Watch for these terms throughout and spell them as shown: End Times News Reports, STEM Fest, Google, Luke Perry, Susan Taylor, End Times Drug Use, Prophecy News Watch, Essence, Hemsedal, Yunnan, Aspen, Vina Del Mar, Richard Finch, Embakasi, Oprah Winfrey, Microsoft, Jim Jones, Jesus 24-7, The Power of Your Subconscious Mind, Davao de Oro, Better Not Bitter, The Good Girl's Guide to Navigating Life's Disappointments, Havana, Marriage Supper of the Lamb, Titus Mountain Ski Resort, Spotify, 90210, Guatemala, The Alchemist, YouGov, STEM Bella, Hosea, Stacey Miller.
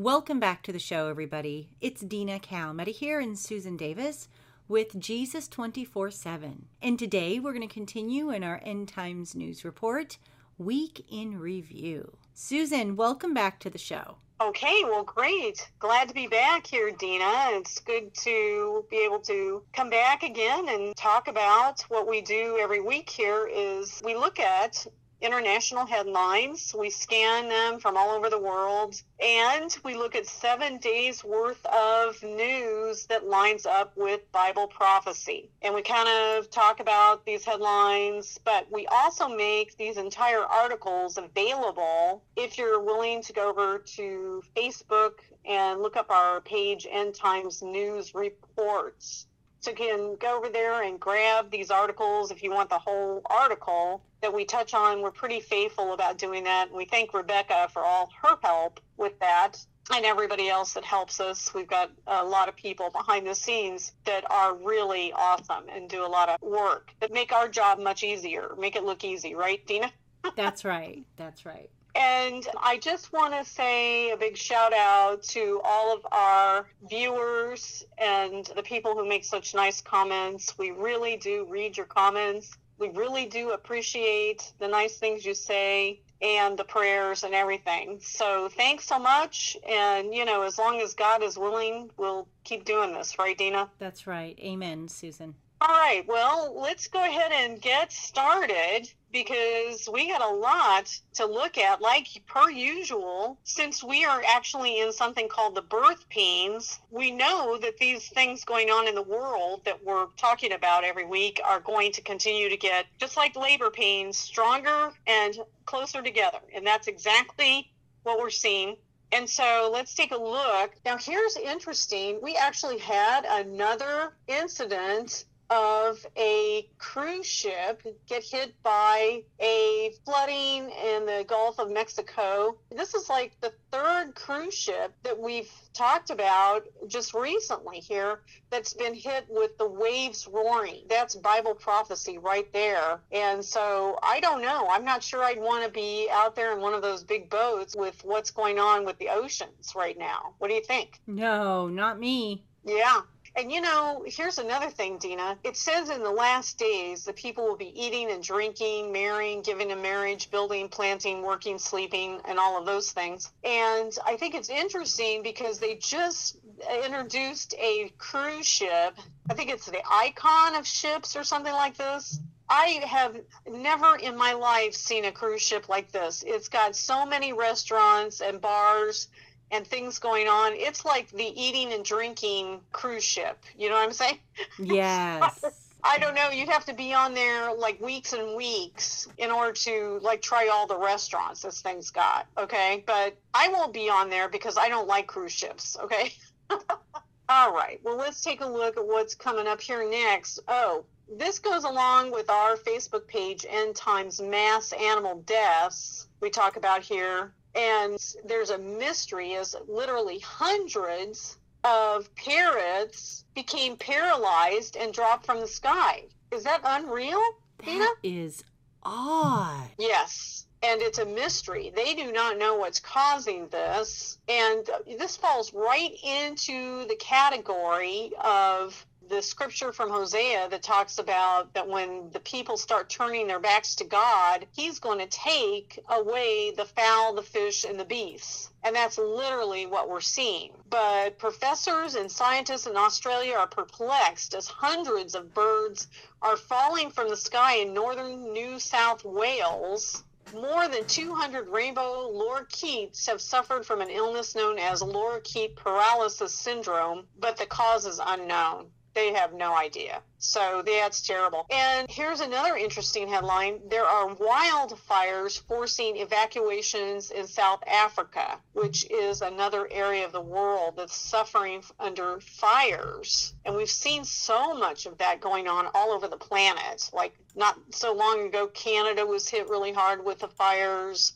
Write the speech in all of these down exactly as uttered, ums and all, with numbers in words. Welcome back to the show, everybody. It's Dina Kalmeta here and Susan Davis with Jesus twenty-four seven. And today we're going to continue in our End Times News Report, Week in Review. Susan, welcome back to the show. Okay, well, great. Glad to be back here, Dina. It's good to be able to come back again and talk about what we do every week here is we look at international headlines, we scan them from all over the world, and we look at seven days worth of news that lines up with Bible prophecy. And we kind of talk about these headlines, but we also make these entire articles available if you're willing to go over to Facebook and look up our page, End Times News Reports. So you can go over there and grab these articles if you want the whole article that we touch on. We're pretty faithful about doing that. And we thank Rebecca for all her help with that and everybody else that helps us. We've got a lot of people behind the scenes that are really awesome and do a lot of work that make our job much easier, make it look easy, right, Dina? That's right. That's right. And I just want to say a big shout out to all of our viewers and the people who make such nice comments. We really do read your comments. We really do appreciate the nice things you say and the prayers and everything. So thanks so much. And, you know, as long as God is willing, we'll keep doing this. Right, Dina? That's right. Amen, Susan. All right. Well, let's go ahead and get started, because we got a lot to look at, like per usual, since we are actually in something called the birth pains. We know that these things going on in the world that we're talking about every week are going to continue to get, just like labor pains, stronger and closer together. And that's exactly what we're seeing. And so let's take a look. Now, here's interesting. We actually had another incident of a cruise ship get hit by a flooding in the Gulf of Mexico. This is like the third cruise ship that we've talked about just recently here that's been hit with the waves roaring. That's Bible prophecy right there. And so I don't know. I'm not sure I'd want to be out there in one of those big boats with what's going on with the oceans right now. What do you think? No, not me. Yeah. And, you know, here's another thing, Dina. It says in the last days that people will be eating and drinking, marrying, giving in marriage, building, planting, working, sleeping, and all of those things. And I think it's interesting because they just introduced a cruise ship. I think it's the Icon of Ships or something like this. I have never in my life seen a cruise ship like this. It's got so many restaurants and bars and things going on. It's like the eating and drinking cruise ship. You know what I'm saying? Yes. I don't know. You'd have to be on there like weeks and weeks in order to like try all the restaurants this thing's got. Okay. But I won't be on there because I don't like cruise ships. Okay. All right. Well, let's take a look at what's coming up here next. Oh, this goes along with our Facebook page, End Times Mass Animal Deaths, we talk about here. And there's a mystery as literally hundreds of parrots became paralyzed and dropped from the sky. Is that unreal, Dina? That is odd. Yes. And it's a mystery. They do not know what's causing this. And this falls right into the category of the scripture from Hosea that talks about that when the people start turning their backs to God, he's going to take away the fowl, the fish, and the beasts. And that's literally what we're seeing. But professors and scientists in Australia are perplexed as hundreds of birds are falling from the sky in northern New South Wales. More than two hundred rainbow lorikeets have suffered from an illness known as lorikeet paralysis syndrome, but the cause is unknown. They have no idea. So that's terrible. And here's another interesting headline. There are wildfires forcing evacuations in South Africa, which is another area of the world that's suffering under fires. And we've seen so much of that going on all over the planet. Like not so long ago, Canada was hit really hard with the fires.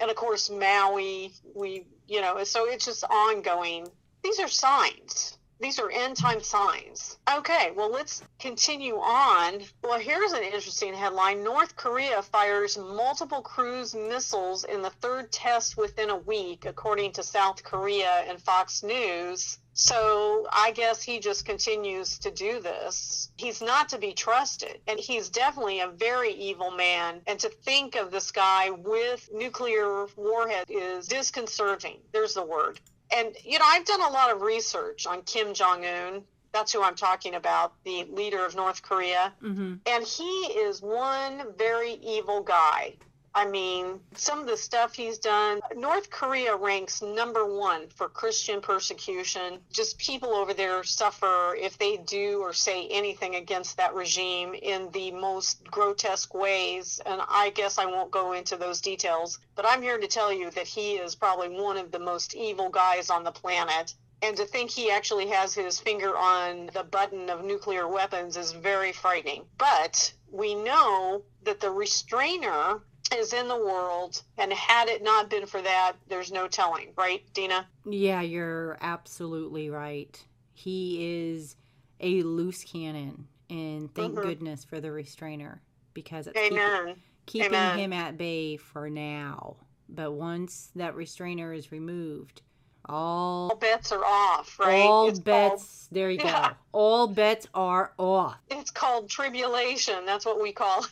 And of course, Maui, we, you know, so it's just ongoing. These are signs. These are end time signs. Okay, well, let's continue on. Well, here's an interesting headline. North Korea fires multiple cruise missiles in the third test within a week, according to South Korea and Fox News. So I guess he just continues to do this. He's not to be trusted, and he's definitely a very evil man. And to think of this guy with nuclear warhead is disconcerting. There's the word. And, you know, I've done a lot of research on Kim Jong Un. That's who I'm talking about, the leader of North Korea. Mm-hmm. And he is one very evil guy. I mean, some of the stuff he's done, North Korea ranks number one for Christian persecution. Just people over there suffer if they do or say anything against that regime in the most grotesque ways. And I guess I won't go into those details, but I'm here to tell you that he is probably one of the most evil guys on the planet. And to think he actually has his finger on the button of nuclear weapons is very frightening. But we know that the restrainer is in the world, and had it not been for that, there's no telling, right, Dina? Yeah, you're absolutely right. He is a loose cannon, and thank mm-hmm. goodness for the restrainer, because it's Amen. keep, keeping Amen. him at bay for now. But once that restrainer is removed, all, all bets are off, right? All it's bets, called, there you yeah. go. All bets are off. It's called tribulation. That's what we call it.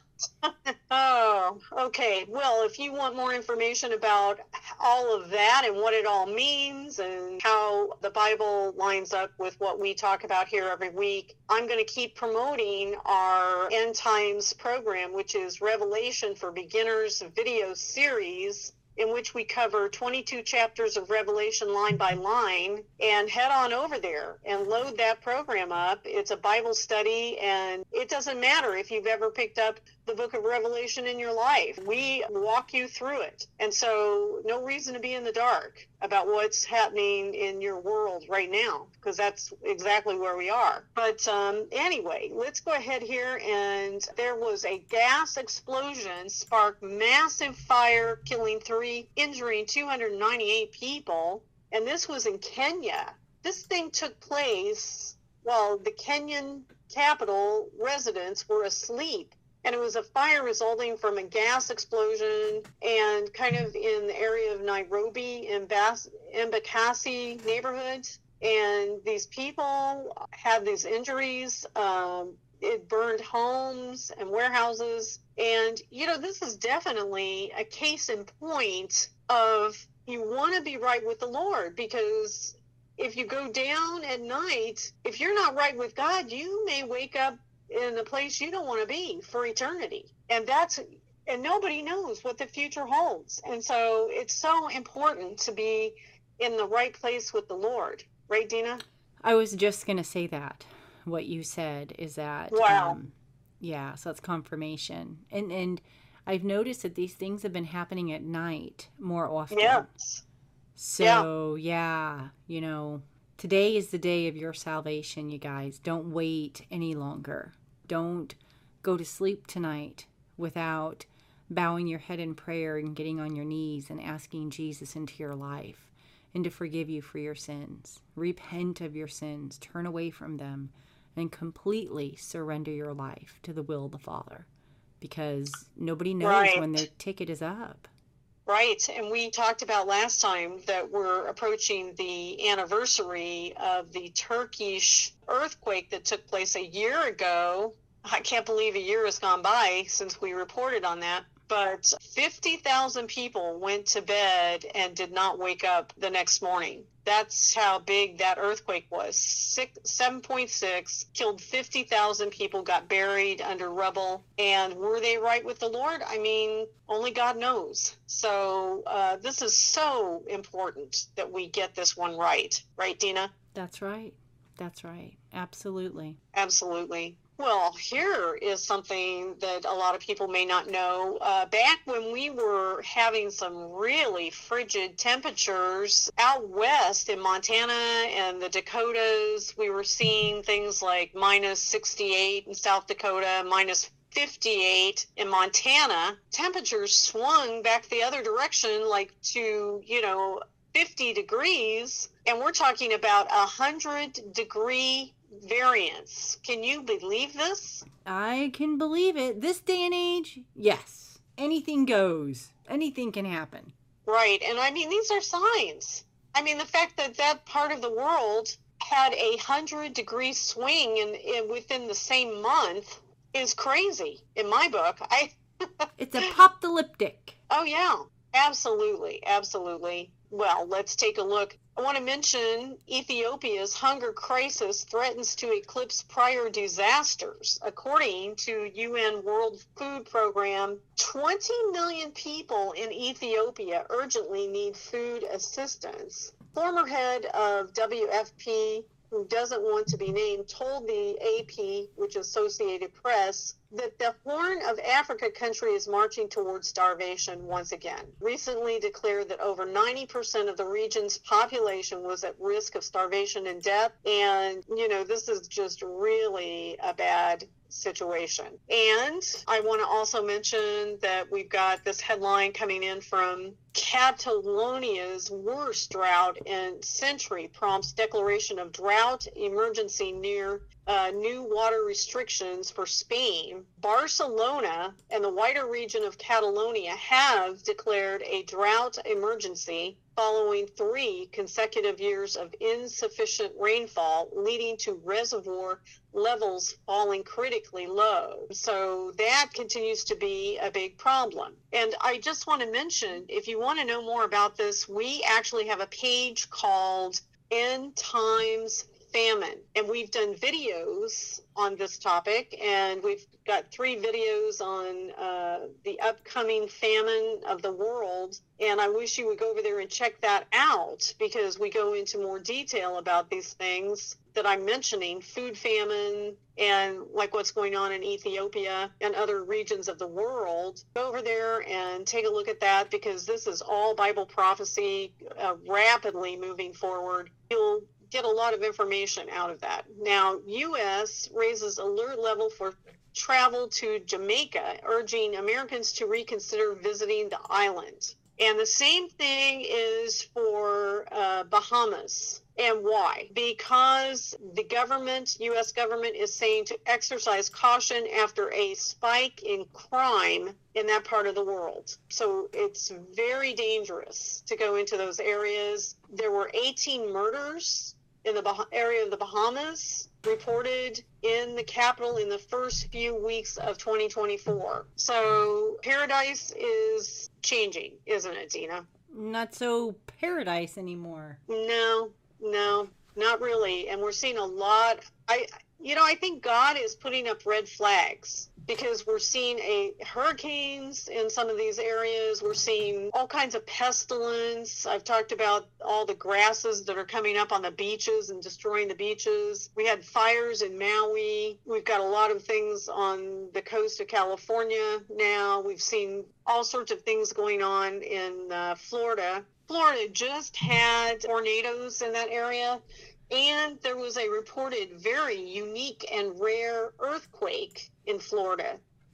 Oh, okay. Well, if you want more information about all of that and what it all means and how the Bible lines up with what we talk about here every week, I'm going to keep promoting our End Times program, which is Revelation for Beginners video series, in which we cover twenty-two chapters of Revelation line by line, and head on over there and load that program up. It's a Bible study, and it doesn't matter if you've ever picked up the book of Revelation in your life. We walk you through it, and so no reason to be in the dark about what's happening in your world right now, because that's exactly where we are. But um, anyway, let's go ahead here. And there was a gas explosion sparked massive fire, killing three, injuring two hundred ninety-eight people. And this was in Kenya. This thing took place while the Kenyan capital residents were asleep. And it was a fire resulting from a gas explosion, and kind of in the area of Nairobi and Embakasi neighborhoods. And these people had these injuries. Um, it burned homes and warehouses. And, you know, this is definitely a case in point of you want to be right with the Lord, because if you go down at night, if you're not right with God, you may wake up in the place you don't want to be for eternity. And that's, and nobody knows what the future holds. And so it's so important to be in the right place with the Lord. Right, Dina? I was just going to say that. What you said is that, wow. Um, yeah, so that's confirmation. And, and I've noticed that these things have been happening at night more often. Yes. So, yeah, yeah you know, today is the day of your salvation, you guys. Don't wait any longer. Don't go to sleep tonight without bowing your head in prayer and getting on your knees and asking Jesus into your life and to forgive you for your sins. Repent of your sins. Turn away from them and completely surrender your life to the will of the Father, because nobody knows right. when their ticket is up. Right, and we talked about last time that we're approaching the anniversary of the Turkish earthquake that took place a year ago. I can't believe a year has gone by since we reported on that, but fifty thousand people went to bed and did not wake up the next morning. That's how big that earthquake was. seven point six, killed fifty thousand people, got buried under rubble. And were they right with the Lord? I mean, only God knows. So uh, this is so important that we get this one right. Right, Dina? That's right. That's right. Absolutely. Absolutely. Well, here is something that a lot of people may not know. Uh, back when we were having some really frigid temperatures out west in Montana and the Dakotas, we were seeing things like minus sixty-eight in South Dakota, minus fifty-eight in Montana. Temperatures swung back the other direction, like to, you know, fifty degrees, and we're talking about a one hundred degree variance. Can you believe this? I can believe it. This day and age, yes. Anything goes. Anything can happen. Right. And I mean, these are signs. I mean, the fact that that part of the world had a one hundred degree swing in, in, within the same month is crazy in my book. I It's apocalyptic. Oh, yeah. Absolutely. Absolutely. Well, let's take a look. I want to mention Ethiopia's hunger crisis threatens to eclipse prior disasters. According to U N World Food Program, twenty million people in Ethiopia urgently need food assistance. Former head of W F P, who doesn't want to be named, told the A P, which is Associated Press, that the Horn of Africa country is marching towards starvation once again. Recently declared that over ninety percent of the region's population was at risk of starvation and death. And, you know, this is just really a bad situation. And I want to also mention that we've got this headline coming in from Catalonia's worst drought in century prompts declaration of drought emergency near Uh, new water restrictions for Spain. Barcelona and the wider region of Catalonia have declared a drought emergency following three consecutive years of insufficient rainfall, leading to reservoir levels falling critically low. So that continues to be a big problem. And I just want to mention, if you want to know more about this, we actually have a page called End Times Famine. And we've done videos on this topic, and we've got three videos on uh, the upcoming famine of the world. And I wish you would go over there and check that out, because we go into more detail about these things that I'm mentioning, food famine, and like what's going on in Ethiopia and other regions of the world. Go over there and take a look at that, because this is all Bible prophecy uh, rapidly moving forward. You'll get a lot of information out of that. Now, U S raises alert level for travel to Jamaica, urging Americans to reconsider visiting the island. And the same thing is for uh, Bahamas. And why? Because the government, U S government, is saying to exercise caution after a spike in crime in that part of the world. So it's very dangerous to go into those areas. There were eighteen murders in the bah- area of the Bahamas reported in the capital in the first few weeks of twenty twenty-four. So paradise is changing, isn't it, Dina? Not so paradise anymore. No, no, not really. And we're seeing a lot. I, you know, I think God is putting up red flags, because we're seeing a hurricanes in some of these areas. We're seeing all kinds of pestilence. I've talked about all the grasses that are coming up on the beaches and destroying the beaches. We had fires in Maui. We've got a lot of things on the coast of California now. We've seen all sorts of things going on in uh, Florida. Florida just had tornadoes in that area. And there was a reported very unique and rare earthquake in Florida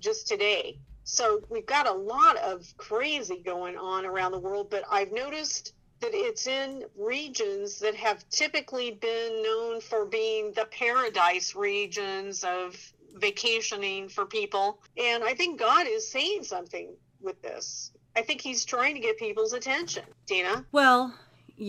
just today. So we've got a lot of crazy going on around the world, but I've noticed that it's in regions that have typically been known for being the paradise regions of vacationing for people. And I think God is saying something with this. I think he's trying to get people's attention. Dina? Well,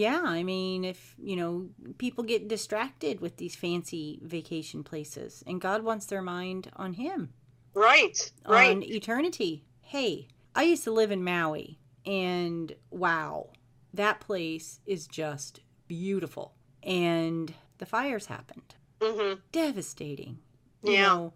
yeah, I mean, if, you know, people get distracted with these fancy vacation places, and God wants their mind on him. Right, right. On eternity. Hey, I used to live in Maui, and wow, that place is just beautiful. And the fires happened. Mm-hmm. Devastating. Yeah. You know,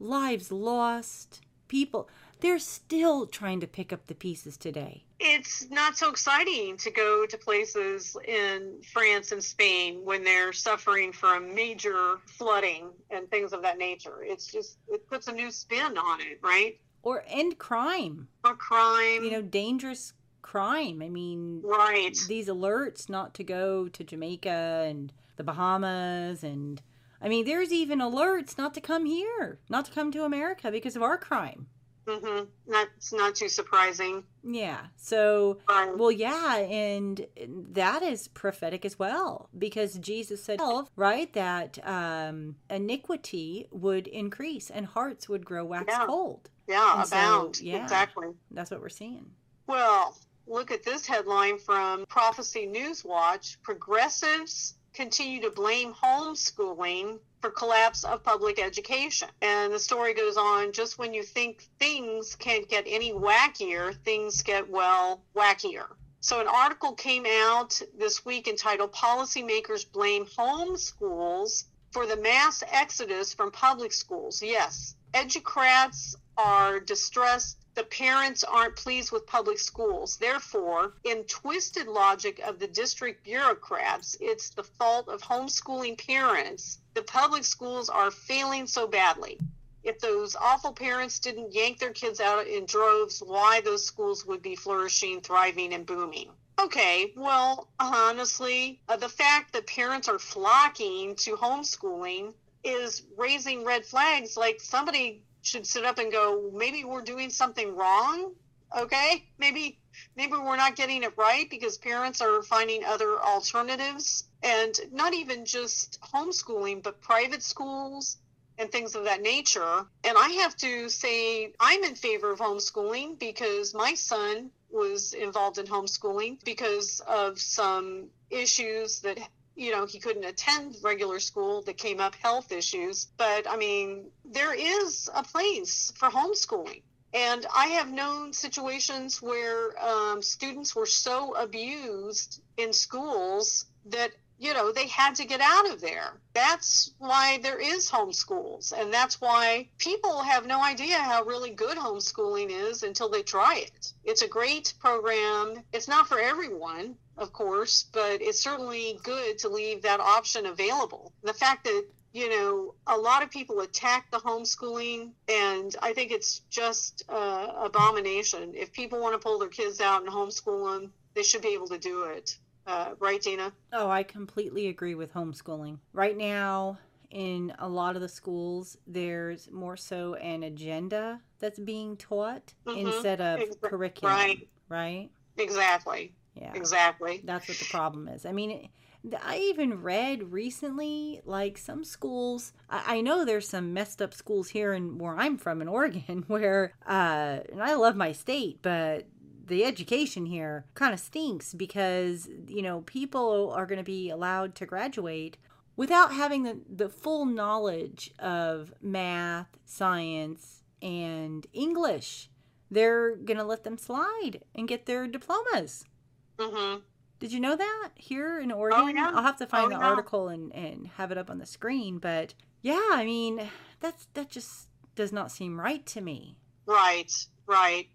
lives lost, people. They're still trying to pick up the pieces today. It's not so exciting to go to places in France and Spain when they're suffering from major flooding and things of that nature. It's just, it puts a new spin on it, right? Or end crime. Or crime. You know, dangerous crime. I mean, right. These alerts not to go to Jamaica and the Bahamas, and I mean, there's even alerts not to come here, not to come to America because of our crime. Mm-hmm. Not, it's not too surprising. Yeah. So, um, well, yeah, and that is prophetic as well, because Jesus said, right, that um, iniquity would increase and hearts would grow wax yeah. cold. Yeah, and abound. So, yeah, exactly. That's what we're seeing. Well, look at this headline from Prophecy News Watch. Progressives continue to blame homeschooling for collapse of public education. And the story goes on, just when you think things can't get any wackier, things get, well, wackier. So an article came out this week entitled Policymakers Blame Homeschools for the Mass Exodus from Public Schools. Yes, educrats are distressed. The parents aren't pleased with public schools. Therefore, in twisted logic of the district bureaucrats, it's the fault of homeschooling parents. The public schools are failing so badly. If those awful parents didn't yank their kids out in droves, why those schools would be flourishing, thriving, and booming. Okay, well, honestly, uh, the fact that parents are flocking to homeschooling is raising red flags. Like, somebody should sit up and go, maybe we're doing something wrong, okay? Maybe maybe we're not getting it right because parents are finding other alternatives. And not even just homeschooling, but private schools and things of that nature. And I have to say, I'm in favor of homeschooling because my son was involved in homeschooling because of some issues that, you know, he couldn't attend regular school that came up, health issues. But, I mean, there is a place for homeschooling. And I have known situations where um, students were so abused in schools that, you know, they had to get out of there. That's why there is homeschools. And that's why people have no idea how really good homeschooling is until they try it. It's a great program. It's not for everyone, of course, but it's certainly good to leave that option available. The fact that, you know, a lot of people attack the homeschooling, and I think it's just uh, abomination. If people want to pull their kids out and homeschool them, they should be able to do it. Uh, right, Dina? Oh, I completely agree with homeschooling. Right now, in a lot of the schools, there's more so an agenda that's being taught mm-hmm. instead of exactly. curriculum, right? right? Exactly. Yeah, exactly. That's what the problem is. I mean, I even read recently, like some schools, I know there's some messed up schools here in where I'm from in Oregon where, uh, and I love my state, but the education here kind of stinks because, you know, people are going to be allowed to graduate without having the, the full knowledge of math, science, and English. They're going to let them slide and get their diplomas. Mm-hmm. Did you know that here in Oregon? Oh, yeah. I'll have to find oh, the yeah. article and, and have it up on the screen. But yeah, I mean, that's that just does not seem right to me. Right, right.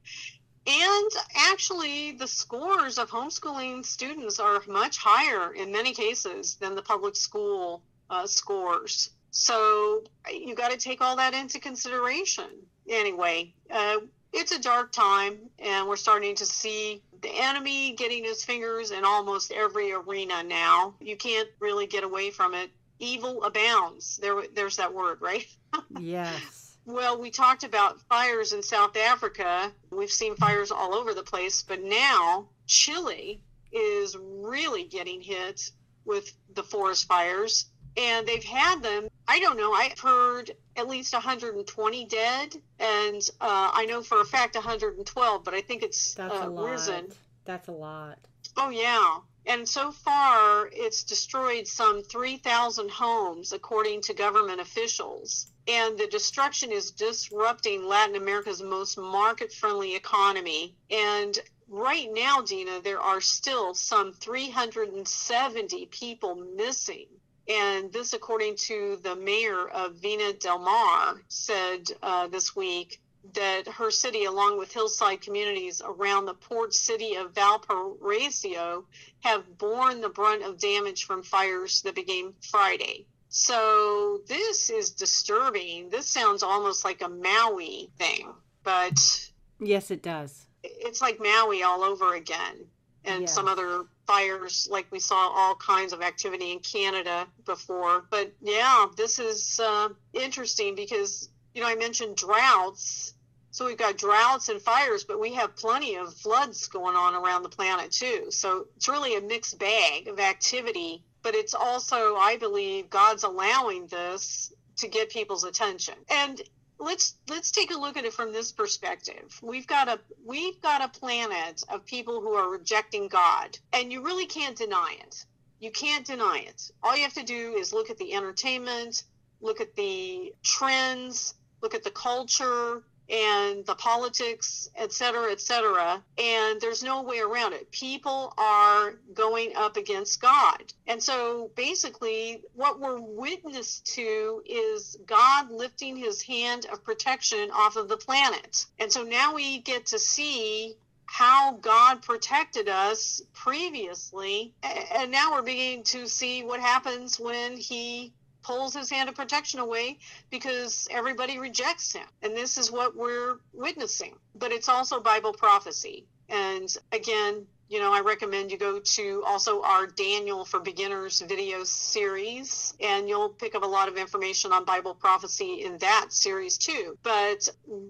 And actually, the scores of homeschooling students are much higher in many cases than the public school uh, scores. So you got to take all that into consideration. Anyway, uh, it's a dark time, and we're starting to see the enemy getting his fingers in almost every arena now. You can't really get away from it. Evil abounds. There, there's that word, right? Yes. Well, we talked about fires in South Africa. We've seen fires all over the place, but now Chile is really getting hit with the forest fires, and they've had them. I don't know. I've heard at least one hundred twenty dead, and uh, I know for a fact one hundred twelve, but I think it's That's uh, a lot. risen. That's a lot. Oh, yeah. And so far, it's destroyed some three thousand homes, according to government officials. And the destruction is disrupting Latin America's most market-friendly economy. And right now, Dina, there are still some three hundred seventy people missing. And this, according to the mayor of Vina Del Mar, said uh, this week that her city, along with hillside communities around the port city of Valparaiso, have borne the brunt of damage from fires that began Friday. So this is disturbing. This sounds almost like a Maui thing, but... Yes, it does. It's like Maui all over again. And yes. some other fires, like we saw all kinds of activity in Canada before. But yeah, this is uh, interesting because, you know, I mentioned droughts So we've got droughts and fires, but we have plenty of floods going on around the planet too. So it's really a mixed bag of activity, but it's also, I believe, God's allowing this to get people's attention. And let's let's take a look at it from this perspective. We've got a we've got a planet of people who are rejecting God, and you really can't deny it. You can't deny it. All you have to do is look at the entertainment, look at the trends, look at the culture and the politics, et cetera, et cetera. And there's no way around it. People are going up against God. And so basically what we're witness to is God lifting his hand of protection off of the planet. And so now we get to see how God protected us previously. And now we're beginning to see what happens when he pulls his hand of protection away, because everybody rejects him. And this is what we're witnessing. But it's also Bible prophecy. And again, you know, I recommend you go to also our Daniel for Beginners video series, and you'll pick up a lot of information on Bible prophecy in that series too. But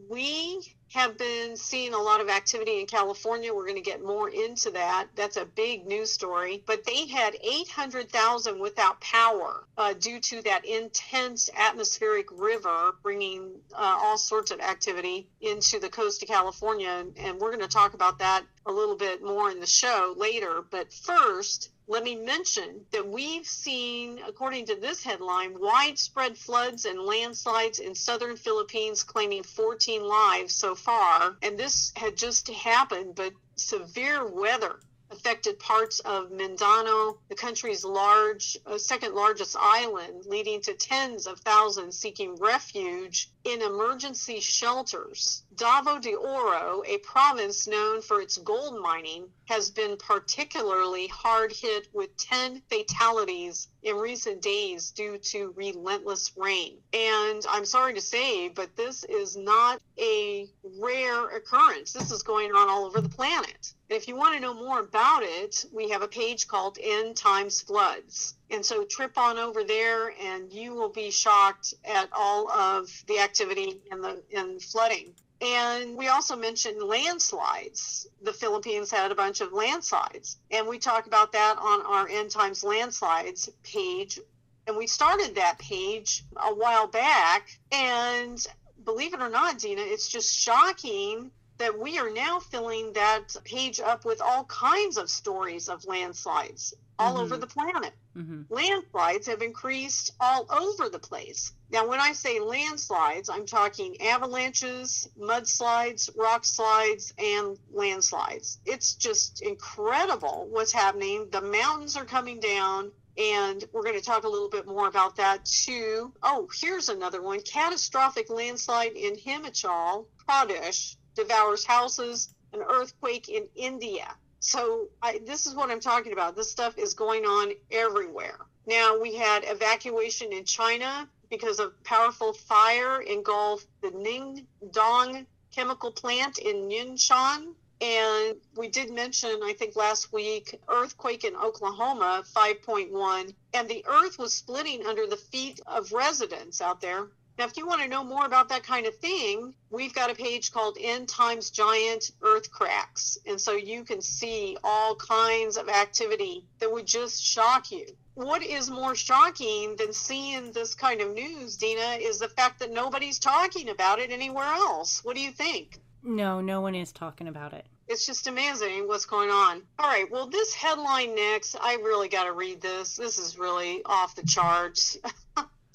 we have been seeing a lot of activity in California. We're going to get more into that. That's a big news story. But they had eight hundred thousand without power uh, due to that intense atmospheric river bringing uh, all sorts of activity into the coast of California. And we're going to talk about that a little bit more in the show later. But first, let me mention that we've seen, according to this headline, widespread floods and landslides in southern Philippines, claiming fourteen lives so far. And this had just happened, but severe weather affected parts of Mindanao, the country's large, uh, second largest island, leading to tens of thousands seeking refuge in emergency shelters. Davao de Oro, a province known for its gold mining, has been particularly hard hit with ten fatalities in recent days due to relentless rain. And I'm sorry to say, but this is not a rare occurrence. This is going on all over the planet. If you want to know more about it, we have a page called End Times Floods. And so trip on over there and you will be shocked at all of the activity and the and flooding. And we also mentioned landslides. The Philippines had a bunch of landslides. And we talk about that on our End Times Landslides page. And we started that page a while back. And believe it or not, Dina, it's just shocking that we are now filling that page up with all kinds of stories of landslides all mm-hmm. over the planet. Mm-hmm. Landslides have increased all over the place. Now, when I say landslides, I'm talking avalanches, mudslides, rock slides, and landslides. It's just incredible what's happening. The mountains are coming down, and we're going to talk a little bit more about that too. Oh, here's another one. Catastrophic landslide in Hemsedal, Pradesh, devours houses, an earthquake in India. So I, this is what I'm talking about. This stuff is going on everywhere. Now, we had evacuation in China because of powerful fire engulfed the Ningdong chemical plant in Yunnan. And we did mention, I think last week, earthquake in Oklahoma, five point one. And the earth was splitting under the feet of residents out there. Now, if you want to know more about that kind of thing, we've got a page called End Times Giant Earth Cracks. And so you can see all kinds of activity that would just shock you. What is more shocking than seeing this kind of news, Dina, is the fact that nobody's talking about it anywhere else. What do you think? No, no one is talking about it. It's just amazing what's going on. All right, well, this headline next, I really got to read this. This is really off the charts.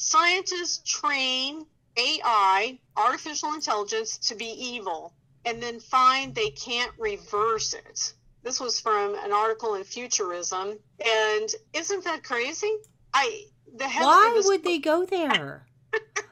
Scientists train A I, artificial intelligence, to be evil and then find they can't reverse it. This was from an article in Futurism. And isn't that crazy? I the head Why was... would they go there?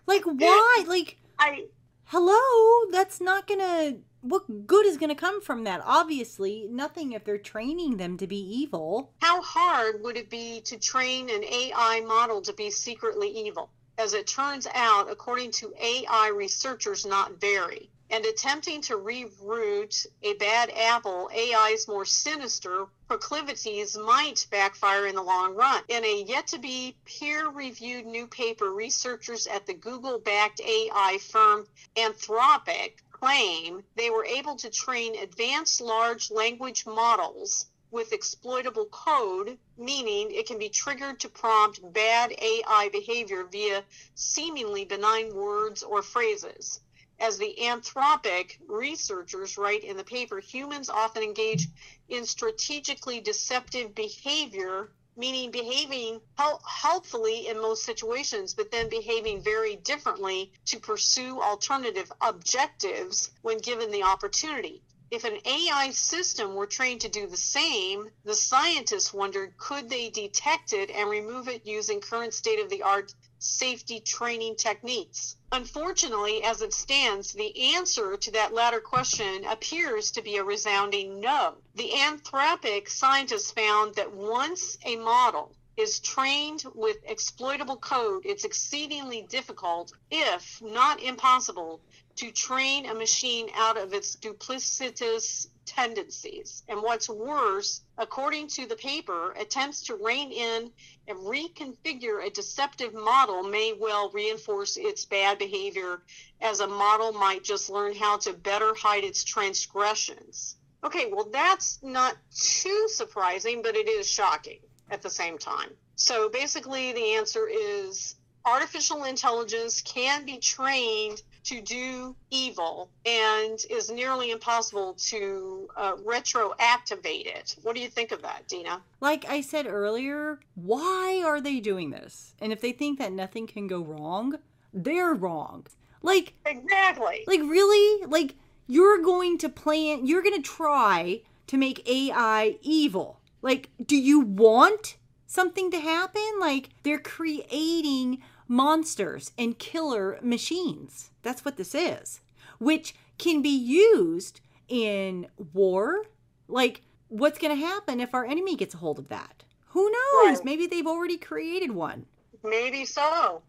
Like, why? Like, I hello? That's not going to... What good is going to come from that? Obviously, nothing if they're training them to be evil. How hard would it be to train an A I model to be secretly evil? As it turns out, according to A I researchers, not very. And attempting to reroute a bad apple, A I's more sinister proclivities might backfire in the long run. In a yet-to-be peer-reviewed new paper, researchers at the Google-backed A I firm Anthropic claim they were able to train advanced large language models with exploitable code, meaning it can be triggered to prompt bad A I behavior via seemingly benign words or phrases. As the Anthropic researchers write in the paper, humans often engage in strategically deceptive behavior, meaning behaving hel- helpfully in most situations, but then behaving very differently to pursue alternative objectives when given the opportunity. If an A I system were trained to do the same, the scientists wondered, could they detect it and remove it using current state-of-the-art safety training techniques? Unfortunately, as it stands, the answer to that latter question appears to be a resounding no. The Anthropic scientists found that once a model is trained with exploitable code, it's exceedingly difficult, if not impossible, to train a machine out of its duplicitous tendencies. And what's worse, according to the paper, attempts to rein in and reconfigure a deceptive model may well reinforce its bad behavior, as a model might just learn how to better hide its transgressions. Okay, well, that's not too surprising, but it is shocking at the same time. So basically the answer is artificial intelligence can be trained to do evil and is nearly impossible to uh, retroactivate it. What do you think of that, Dina? Like I said earlier, why are they doing this? And if they think that nothing can go wrong, they're wrong. Like, exactly. Like, really? Like, you're going to plan, you're going to try to make A I evil. Like, do you want something to happen? Like, they're creating monsters and killer machines. That's what this is, which can be used in war. Like, what's going to happen if our enemy gets a hold of that? Who knows? Right. Maybe they've already created one. Maybe so.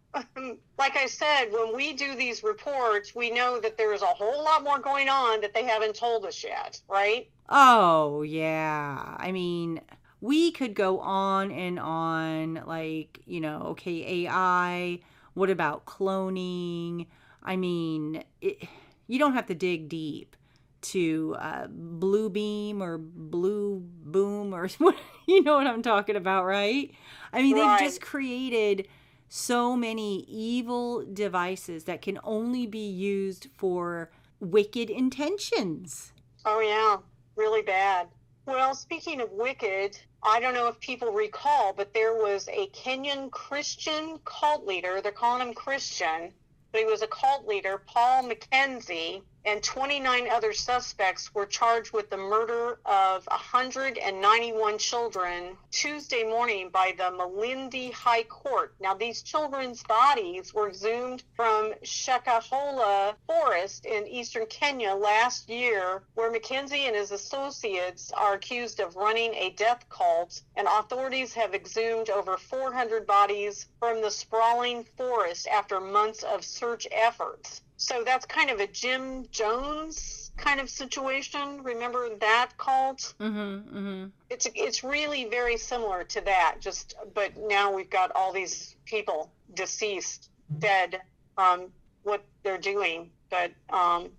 Like I said, when we do these reports, we know that there's a whole lot more going on that they haven't told us yet, right? Oh, yeah. I mean, we could go on and on, like, you know, okay, A I, what about cloning? I mean, it, you don't have to dig deep to uh, Blue Beam or Blue Boom or what, you know what I'm talking about, right? I mean, right. They've just created so many evil devices that can only be used for wicked intentions. Oh, yeah, really bad. Well, speaking of wicked, I don't know if people recall, but there was a Kenyan Christian cult leader. They're calling him Christian, but he was a cult leader, Paul McKenzie, and twenty-nine other suspects were charged with the murder of one hundred ninety-one children Tuesday morning by the Malindi High Court. Now, these children's bodies were exhumed from Shakahola Forest in eastern Kenya last year, where McKenzie and his associates are accused of running a death cult, and authorities have exhumed over four hundred bodies from the sprawling forest after months of search efforts. So that's kind of a Jim Jones kind of situation. Remember that cult? Mm-hmm, mm-hmm. It's it's really very similar to that. Just but now we've got all these people deceased, dead. Um, what they're doing, but um,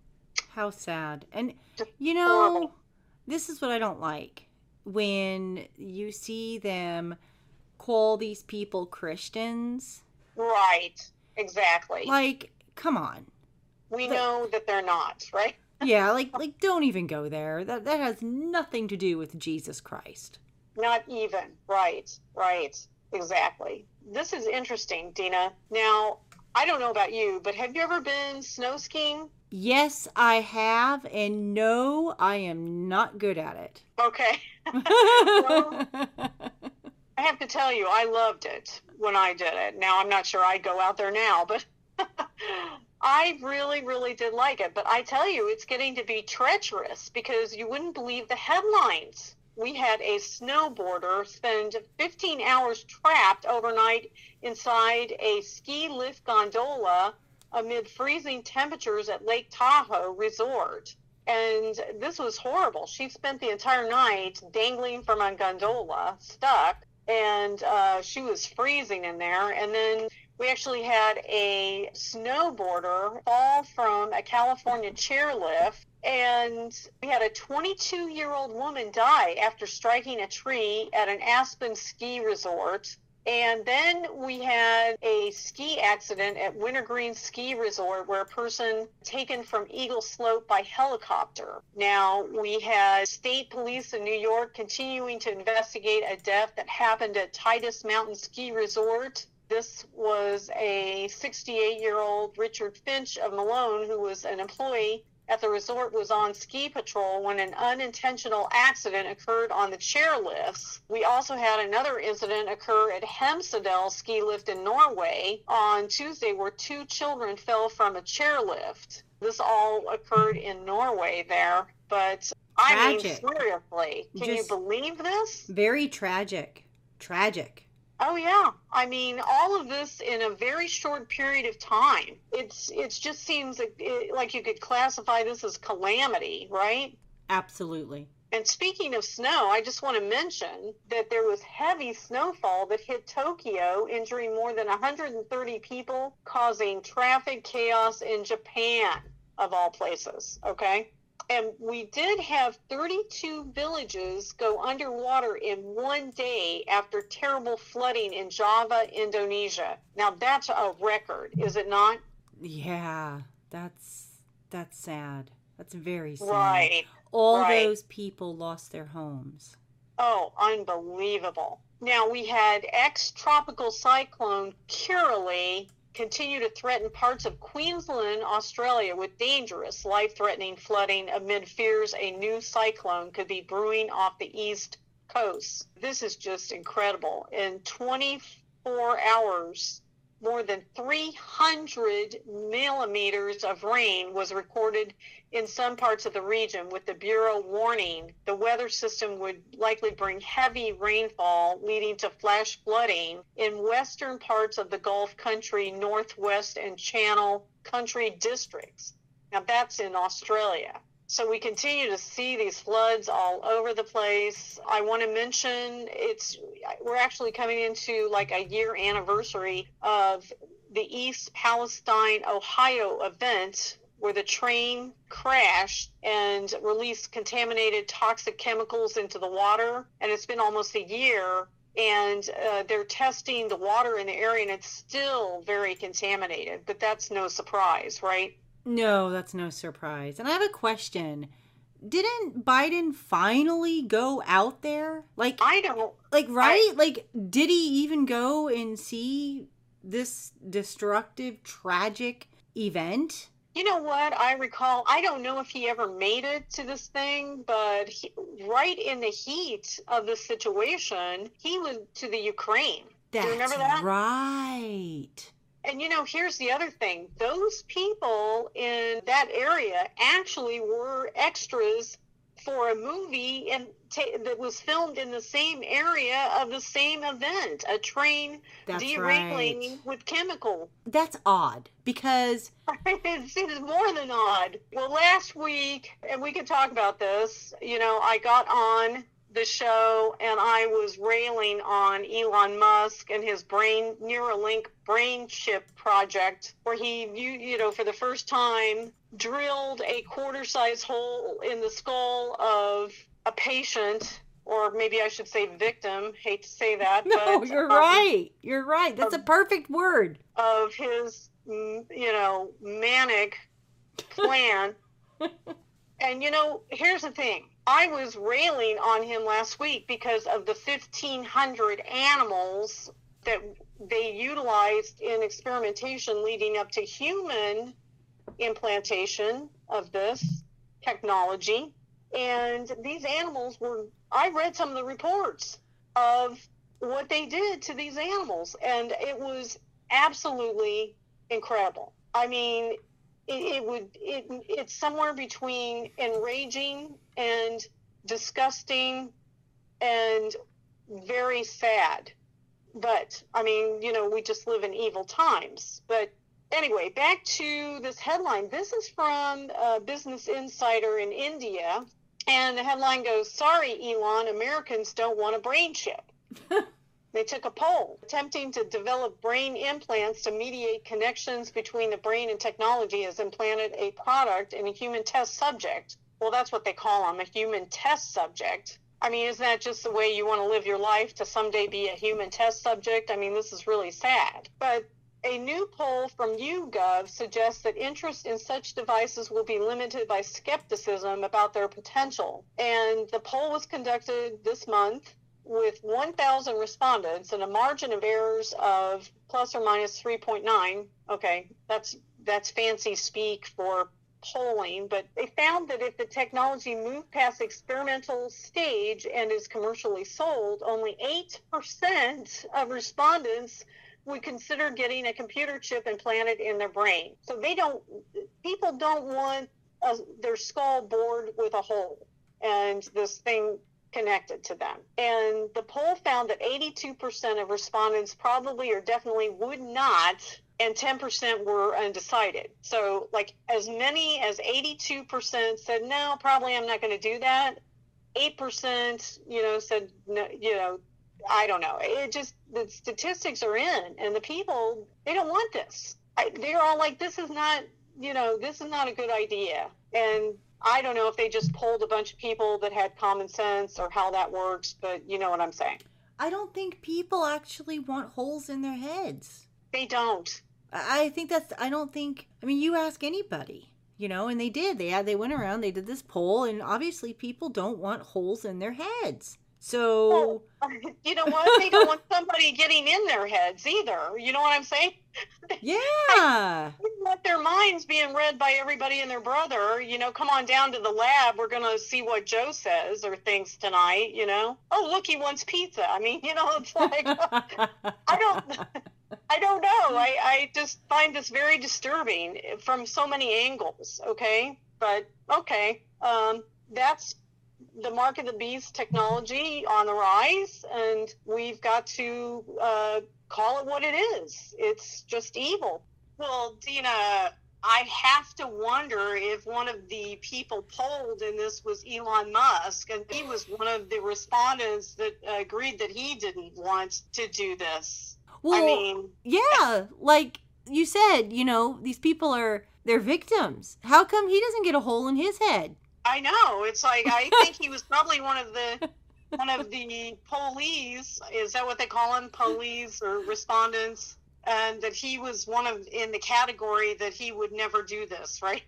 how sad. And you know, horrible. This is what I don't like when you see them call these people Christians. Right. Exactly. Like, come on. We know that they're not, right? Yeah, like, like don't even go there. That that has nothing to do with Jesus Christ. Not even. Right, right. Exactly. This is interesting, Dina. Now, I don't know about you, but have you ever been snow skiing? Yes, I have, and no, I am not good at it. Okay. Well, I have to tell you, I loved it when I did it. Now, I'm not sure I'd go out there now, but I really, really did like it, but I tell you, it's getting to be treacherous because you wouldn't believe the headlines. We had a snowboarder spend fifteen hours trapped overnight inside a ski lift gondola amid freezing temperatures at Lake Tahoe Resort. And this was horrible. She spent the entire night dangling from a gondola, stuck, and uh, she was freezing in there. And then we actually had a snowboarder fall from a California chairlift, and we had a twenty-two-year-old woman die after striking a tree at an Aspen ski resort. And then we had a ski accident at Wintergreen Ski Resort where a person taken from Eagle Slope by helicopter. Now, we had state police in New York continuing to investigate a death that happened at Titus Mountain Ski Resort. This was a sixty-eight-year-old Richard Finch of Malone, who was an employee at the resort, was on ski patrol when an unintentional accident occurred on the chairlifts. We also had another incident occur at Hemsedal ski lift in Norway on Tuesday where two children fell from a chairlift. This all occurred in Norway there, but I tragic. mean, seriously, can Just you believe this? Very tragic. Tragic. Oh, yeah. I mean, all of this in a very short period of time. It's it just seems like, it, like you could classify this as calamity, right? Absolutely. And speaking of snow, I just want to mention that there was heavy snowfall that hit Tokyo, injuring more than one hundred thirty people, causing traffic chaos in Japan, of all places, okay? And we did have thirty-two villages go underwater in one day after terrible flooding in Java, Indonesia. Now, that's a record, is it not? Yeah, that's that's sad. That's very sad. Right. All right. Those people lost their homes. Oh, unbelievable. Now, we had ex-tropical cyclone Kiraly continue to threaten parts of Queensland, Australia with dangerous, life-threatening flooding amid fears a new cyclone could be brewing off the east coast. This is just incredible. In twenty-four hours, more than three hundred millimeters of rain was recorded in some parts of the region, with the Bureau warning the weather system would likely bring heavy rainfall, leading to flash flooding in western parts of the Gulf Country, Northwest, and Channel Country districts. Now, that's in Australia. So we continue to see these floods all over the place. I want to mention it's we're actually coming into like a year anniversary of the East Palestine, Ohio event where the train crashed and released contaminated toxic chemicals into the water. And it's been almost a year, and uh, they're testing the water in the area, and it's still very contaminated. But that's no surprise, right? No, that's no surprise. And I have a question. Didn't Biden finally go out there? Like I don't like right? I, like did he even go and see this destructive, tragic event? You know what? I recall, I don't know if he ever made it to this thing, but he, right in the heat of the situation, he went to the Ukraine. That's Do you remember that? Right. And, you know, here's the other thing. Those people in that area actually were extras for a movie and t- that was filmed in the same area of the same event, a train That's derailing right. with chemical. That's odd because... it's, it's more than odd. Well, last week, and we could talk about this, you know, I got on the show and I was railing on Elon Musk and his brain Neuralink brain chip project, where he you, you know for the first time drilled a quarter size hole in the skull of a patient, or maybe I should say victim, hate to say that. No, but, you're um, right. You're right. That's of, a perfect word. Of his you know manic plan. And you know, here's the thing. I was railing on him last week because of the fifteen hundred animals that they utilized in experimentation leading up to human implantation of this technology. And these animals were, I read some of the reports of what they did to these animals, and it was absolutely incredible. I mean, It would. It, it's somewhere between enraging and disgusting, and very sad. But I mean, you know, we just live in evil times. But anyway, back to this headline. This is from uh, Business Insider in India, and the headline goes: "Sorry, Elon, Americans don't want a brain chip." They took a poll attempting to develop brain implants to mediate connections between the brain and technology has implanted a product in a human test subject. Well, that's what they call them, a human test subject. I mean, isn't that just the way you want to live your life, to someday be a human test subject? I mean, this is really sad. But a new poll from YouGov suggests that interest in such devices will be limited by skepticism about their potential. And the poll was conducted this month with one thousand respondents and a margin of errors of plus or minus three point nine. Okay, that's that's fancy speak for polling, but they found that if the technology moved past experimental stage and is commercially sold, only eight percent of respondents would consider getting a computer chip implanted in their brain. So they don't, people don't want a, their skull bored with a hole and this thing connected to them. And the poll found that eighty-two percent of respondents probably or definitely would not, and ten percent were undecided. So like as many as eighty-two percent said, no, probably I'm not going to do that. eight percent, you know, said, no, you know, I don't know. It just, the statistics are in, and the people, they don't want this. I, they're all like, this is not, you know, this is not a good idea. And I don't know if they just polled a bunch of people that had common sense or how that works, but you know what I'm saying. I don't think people actually want holes in their heads. They don't. I think that's, I don't think, I mean, you ask anybody, you know, and they did. They had, they went around, they did this poll, and obviously people don't want holes in their heads. So, well, you know what? They don't want somebody getting in their heads either. You know what I'm saying? Yeah. They want their minds being read by everybody and their brother. You know, come on down to the lab. We're going to see what Joe says or thinks tonight, you know? Oh, look, he wants pizza. I mean, you know, it's like, I don't, I don't know. I, I just find this very disturbing from so many angles. Okay. But okay. Um, that's the mark of the beast technology on the rise, and we've got to uh, call it what it is. It's just evil. Well, Dina, I have to wonder if one of the people polled in this was Elon Musk, and he was one of the respondents that agreed that he didn't want to do this. Well, I mean, yeah, like you said, you know, these people are, they're victims. How come he doesn't get a hole in his head? I know. It's like, I think he was probably one of the one of the police. Is that what they call him? Police or respondents? And that he was one of in the category that he would never do this, right?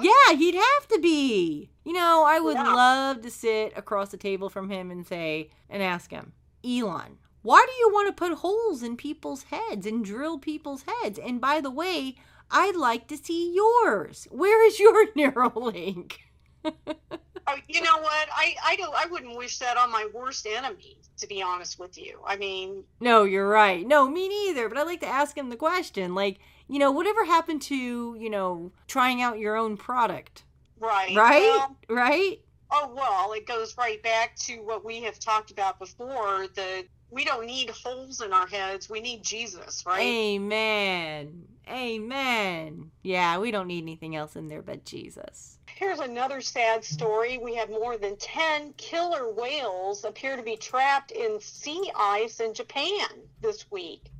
Yeah, he'd have to be. You know, I would yeah. love to sit across the table from him and say and ask him, Elon, why do you want to put holes in people's heads and drill people's heads? And by the way, I'd like to see yours. Where is your Neuralink? Oh, you know what? I, I do I wouldn't wish that on my worst enemy, to be honest with you. I mean, no, you're right. No, me neither. But I'd like to ask him the question, like, you know, whatever happened to, you know, trying out your own product? Right. Right. Well, right. Oh, well, it goes right back to what we have talked about before, that we don't need holes in our heads. We need Jesus, right? Amen. Amen. Yeah, we don't need anything else in there but Jesus. Here's another sad story. We have more than ten killer whales appear to be trapped in sea ice in Japan this week.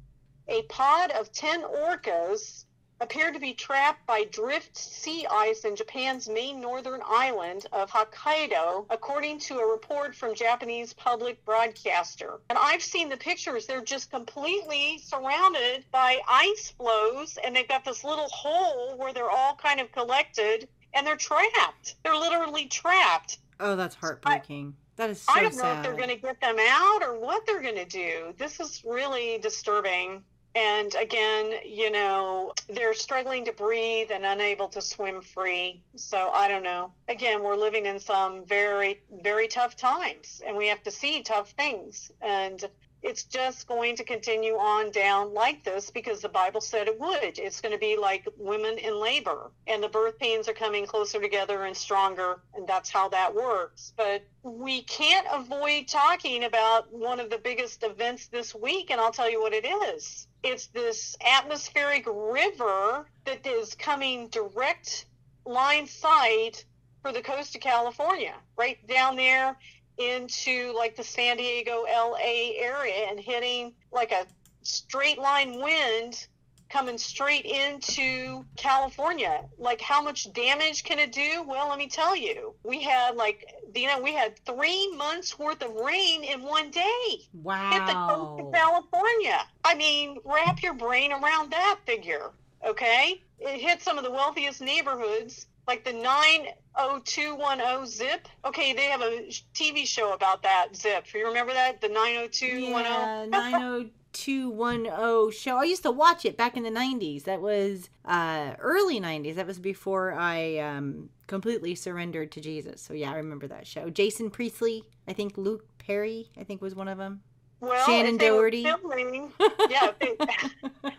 A pod of ten orcas appeared to be trapped by drift sea ice in Japan's main northern island of Hokkaido, according to a report from Japanese public broadcaster. And I've seen the pictures. They're just completely surrounded by ice floes, and they've got this little hole where they're all kind of collected, and they're trapped. They're literally trapped. Oh, that's heartbreaking. I, that is so sad. I don't know sad. if they're going to get them out or what they're going to do. This is really disturbing. And again, you know, they're struggling to breathe and unable to swim free. So I don't know. Again, we're living in some very, very tough times, and we have to see tough things. And it's just going to continue on down like this because the Bible said it would. It's going to be like women in labor, and the birth pains are coming closer together and stronger. And that's how that works. But we can't avoid talking about one of the biggest events this week. And I'll tell you what it is. It's this atmospheric river that is coming direct line sight for the coast of California, right down there into like the San Diego, L A area and hitting like a straight line wind coming straight into California. Like, how much damage can it do? Well, let me tell you, we had like, you know, we had three months worth of rain in one day. Wow. Hit the coast of California. I mean, wrap your brain around that figure, okay? It hit some of the wealthiest neighborhoods, like the nine oh two one oh zip. Okay, they have a T V show about that zip. You remember that? The nine oh two one oh? Yeah, nine oh two one oh. two one oh show. I used to watch it back in the nineties. That was uh, early nineties. That was before I um, completely surrendered to Jesus. So yeah, I remember that show. Jason Priestley, I think Luke Perry, I think was one of them. Well, Shannon Doherty. Filming, yeah. If they,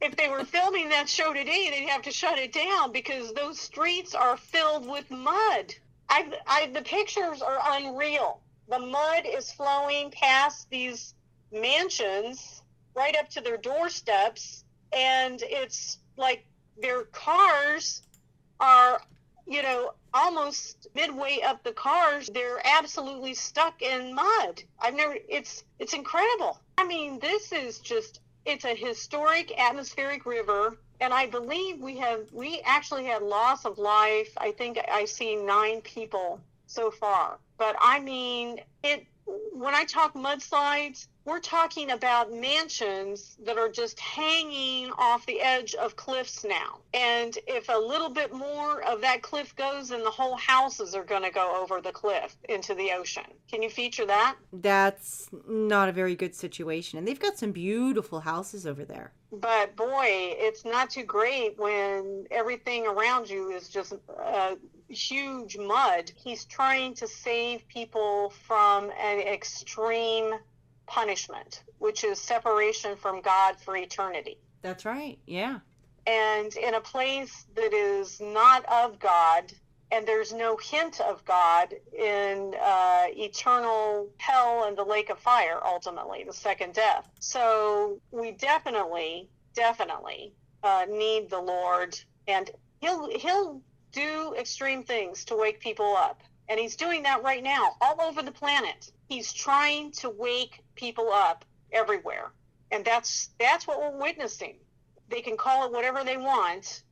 if they were filming that show today, they'd have to shut it down because those streets are filled with mud. I, I, the pictures are unreal. The mud is flowing past these mansions right up to their doorsteps, and it's like their cars are, you know, almost midway up the cars, they're absolutely stuck in mud. I've never, it's it's incredible. I mean, this is just, it's a historic atmospheric river, and I believe we have, we actually had loss of life. I think I've seen nine people so far, but I mean, it, when I talk mudslides, we're talking about mansions that are just hanging off the edge of cliffs now. And if a little bit more of that cliff goes, then the whole houses are going to go over the cliff into the ocean. Can you feature that? That's not a very good situation. And they've got some beautiful houses over there. But boy, it's not too great when everything around you is just uh, huge mud. He's trying to save people from an extreme punishment, which is separation from God for eternity. That's right. Yeah. And in a place that is not of God, and there's no hint of God in uh, eternal hell and the lake of fire, ultimately, the second death. So we definitely, definitely uh, need the Lord, and he'll he'll do extreme things to wake people up. And he's doing that right now all over the planet. He's trying to wake people up everywhere. And that's that's what we're witnessing. They can call it whatever they want.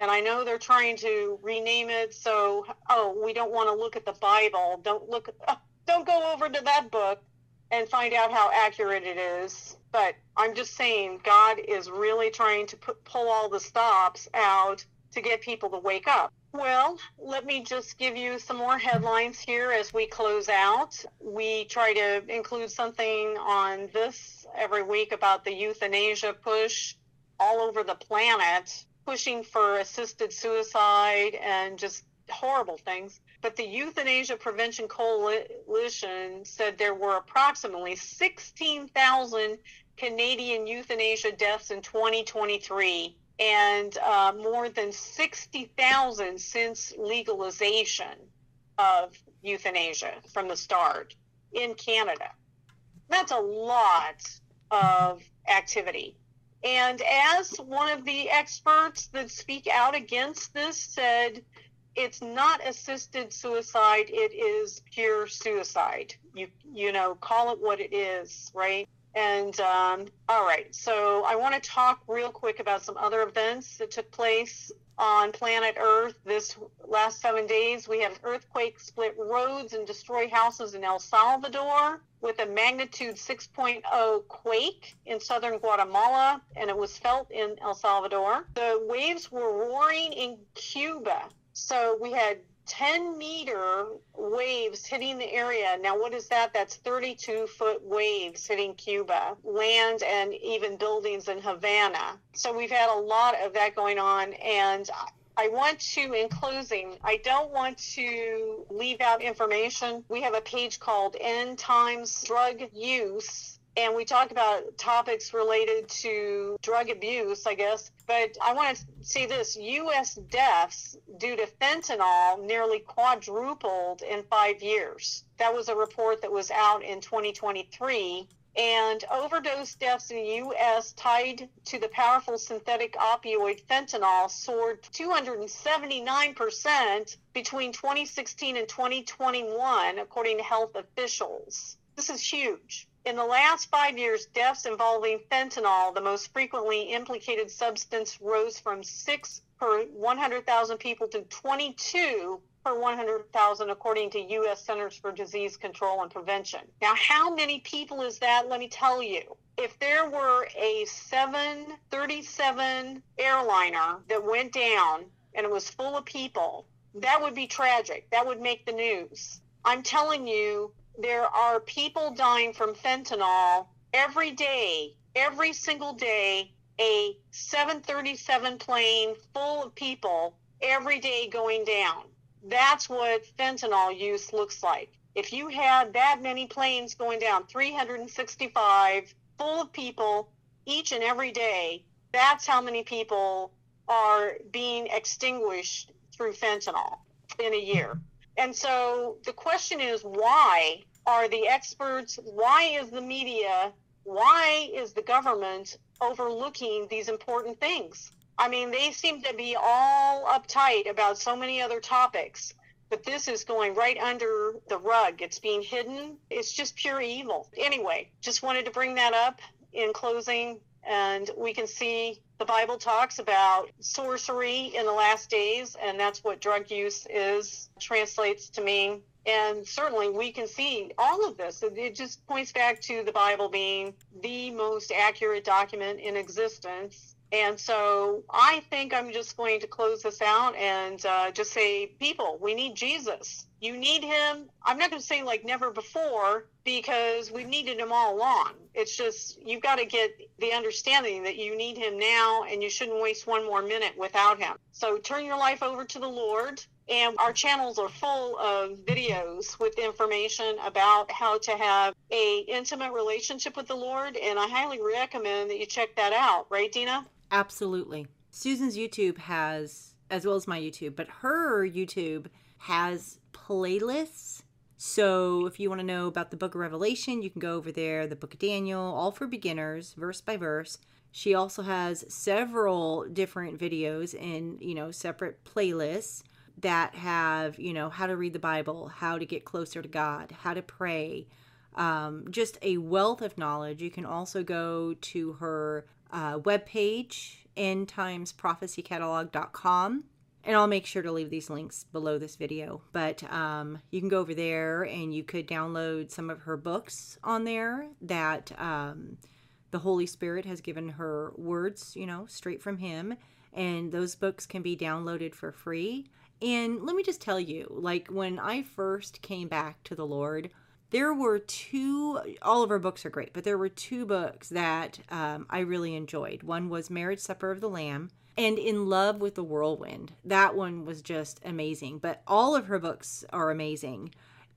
And I know they're trying to rename it. So, oh, we don't want to look at the Bible. Don't look. Uh, don't go over to that book and find out how accurate it is. But I'm just saying, God is really trying to put, pull all the stops out to get people to wake up. Well, let me just give you some more headlines here as we close out. We try to include something on this every week about the euthanasia push all over the planet, pushing for assisted suicide and just horrible things. But the Euthanasia Prevention Coalition said there were approximately sixteen thousand Canadian euthanasia deaths in twenty twenty-three. And uh, more than sixty thousand since legalization of euthanasia from the start in Canada. That's a lot of activity. And as one of the experts that speak out against this said, it's not assisted suicide, it is pure suicide. You, you know, call it what it is, right? And, um, all right, so I want to talk real quick about some other events that took place on planet Earth this last seven days. We had an earthquake split roads and destroy houses in El Salvador with a magnitude six point oh quake in southern Guatemala, and it was felt in El Salvador. The waves were roaring in Cuba, so we had ten meter waves hitting the area. Now, what is that? That's thirty-two foot waves hitting Cuba, land and even buildings in Havana. So we've had a lot of that going on. And I want to, in closing, I don't want to leave out information. We have a page called End Times Drug Use. And we talk about topics related to drug abuse, I guess. But I want to see this. U S deaths due to fentanyl nearly quadrupled in five years. That was a report that was out in twenty twenty-three. and overdose deaths in the U S tied to the powerful synthetic opioid fentanyl soared two hundred seventy-nine percent between twenty sixteen and twenty twenty-one, according to health officials. This is huge. In the last five years, deaths involving fentanyl, the most frequently implicated substance, rose from six per one hundred thousand people to twenty-two per one hundred thousand, according to U S Centers for Disease Control and Prevention. Now, how many people is that? Let me tell you. If there were a seven thirty-seven airliner that went down and it was full of people, that would be tragic. That would make the news. I'm telling you, there are people dying from fentanyl every day, every single day, a seven thirty-seven plane full of people every day going down. That's what fentanyl use looks like. If you had that many planes going down, three hundred sixty-five full of people each and every day, that's how many people are being extinguished through fentanyl in a year. And so the question is, why are the experts, why is the media, why is the government overlooking these important things? I mean, they seem to be all uptight about so many other topics, but this is going right under the rug. It's being hidden. It's just pure evil. Anyway, just wanted to bring that up in closing, and we can see the Bible talks about sorcery in the last days, and that's what drug use is, translates to mean. And certainly we can see all of this. It just points back to the Bible being the most accurate document in existence. And so I think I'm just going to close this out and uh, just say, people, we need Jesus. You need him. I'm not going to say like never before, because we've needed him all along. It's just you've got to get the understanding that you need him now, and you shouldn't waste one more minute without him. So turn your life over to the Lord. And our channels are full of videos with information about how to have a intimate relationship with the Lord. And I highly recommend that you check that out. Right, Dina? Absolutely. Susan's YouTube has, as well as my YouTube, but her YouTube has playlists. So if you want to know about the book of Revelation, you can go over there, the book of Daniel, all for beginners, verse by verse. She also has several different videos in, you know, separate playlists that have, you know, how to read the Bible, how to get closer to God, how to pray, um, just a wealth of knowledge. You can also go to her uh, webpage, end times prophecy catalog dot com, and I'll make sure to leave these links below this video. But um, you can go over there and you could download some of her books on there that um, the Holy Spirit has given her words, you know, straight from him. And those books can be downloaded for free. And let me just tell you, like when I first came back to the Lord, there were two, all of our books are great, but there were two books that um, I really enjoyed. One was Marriage Supper of the Lamb and In Love with the Whirlwind. That one was just amazing, but all of her books are amazing.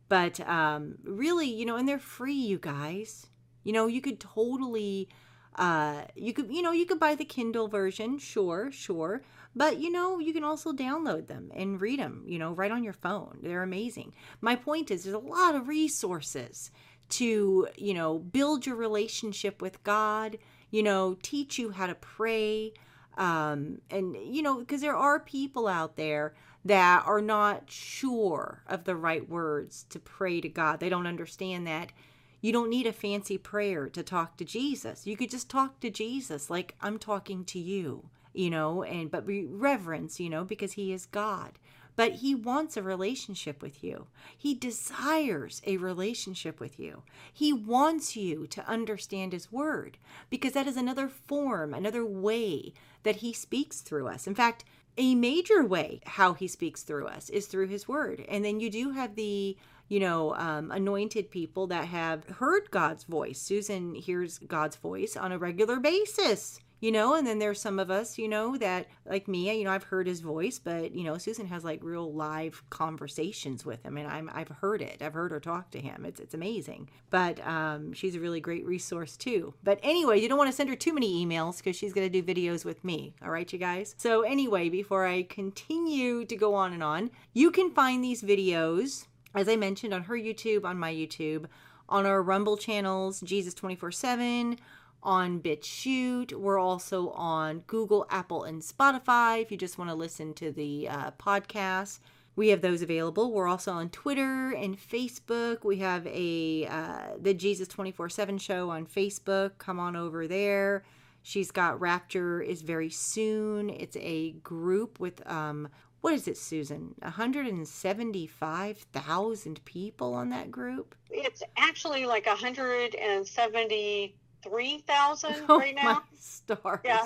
But um, really, you know, and they're free, you guys. You know, you could totally, uh, you could, you know, you could buy the Kindle version, sure, sure. But, you know, you can also download them and read them, you know, right on your phone. They're amazing. My point is there's a lot of resources to, you know, build your relationship with God, you know, teach you how to pray. Um, and, you know, because there are people out there that are not sure of the right words to pray to God. They don't understand that. You don't need a fancy prayer to talk to Jesus. You could just talk to Jesus like I'm talking to you. You know, and but we reverence, you know, because he is God. But he wants a relationship with you. He desires a relationship with you. He wants you to understand his word, because that is another form, another way that he speaks through us. In fact, a major way how he speaks through us is through his word. And then you do have the, you know, um, anointed people that have heard God's voice. Susan hears God's voice on a regular basis. You know, and then there's some of us, you know, that like me, you know, I've heard his voice, but, you know, Susan has like real live conversations with him, and I'm, I've heard it. I've heard her talk to him. It's it's amazing. But um, she's a really great resource too. But anyway, you don't want to send her too many emails because she's going to do videos with me. All right, you guys. So anyway, before I continue to go on and on, you can find these videos, as I mentioned, on her YouTube, on my YouTube, on our Rumble channels, Jesus twenty-four seven, on BitChute. We're also on Google, Apple, and Spotify if you just want to listen to the uh, podcast. We have those available. We're also on Twitter and Facebook. We have a uh, the Jesus twenty-four seven show on Facebook. Come on over there. She's got Rapture is Very Soon. It's a group with, um, what is it, Susan? one hundred seventy-five thousand people on that group? It's actually like one hundred seventy-three thousand oh, right now. My stars. Yeah.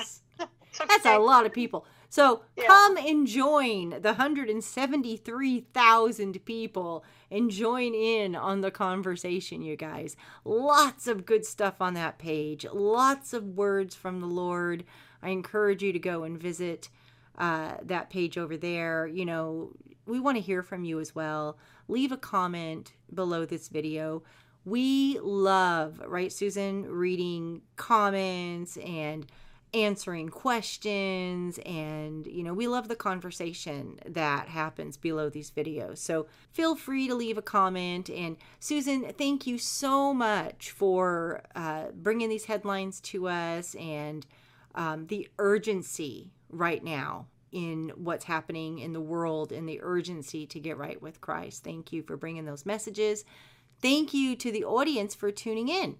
That's a lot of people. So yeah. Come and join the one hundred seventy-three thousand people and join in on the conversation, you guys. Lots of good stuff on that page. Lots of words from the Lord. I encourage you to go and visit uh, that page over there. You know, we want to hear from you as well. Leave a comment below this video. We love, right, Susan, reading comments and answering questions, and you know we love the conversation that happens below these videos, so feel free to leave a comment. And Susan, thank you so much for uh bringing these headlines to us, and um the urgency right now in what's happening in the world, and the urgency to get right with Christ. Thank you for bringing those messages. Thank you to the audience for tuning in.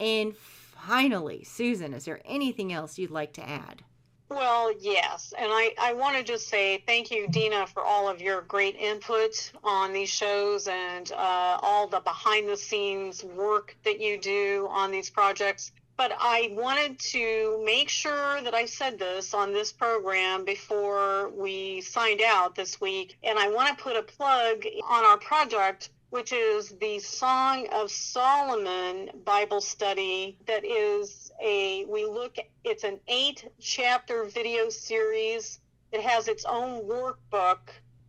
And finally, Susan, is there anything else you'd like to add? Well, yes. And I, I want to just say thank you, Dina, for all of your great input on these shows, and uh, all the behind-the-scenes work that you do on these projects. But I wanted to make sure that I said this on this program before we signed out this week. And I want to put a plug on our project, which is the Song of Solomon Bible study. That is a, we look, it's an eight chapter video series. It has its own workbook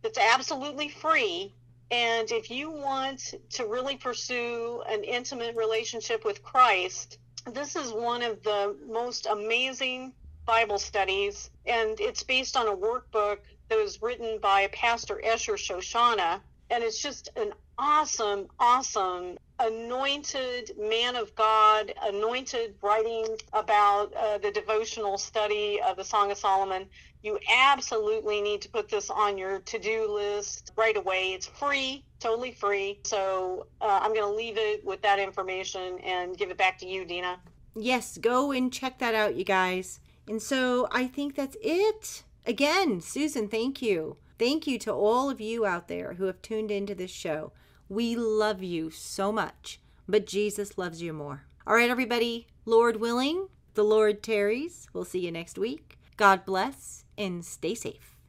that's absolutely free. And if you want to really pursue an intimate relationship with Christ, this is one of the most amazing Bible studies. And it's based on a workbook that was written by Pastor Esher Shoshana. And it's just an awesome, awesome, anointed man of God, anointed writing about uh, the devotional study of the Song of Solomon. You absolutely need to put this on your to-do list right away. It's free, totally free. So uh, I'm going to leave it with that information and give it back to you, Dina. Yes, go and check that out, you guys. And so I think that's it. Again, Susan, thank you. Thank you to all of you out there who have tuned into this show. We love you so much, but Jesus loves you more. All right, everybody, Lord willing, the Lord tarries. We'll see you next week. God bless and stay safe.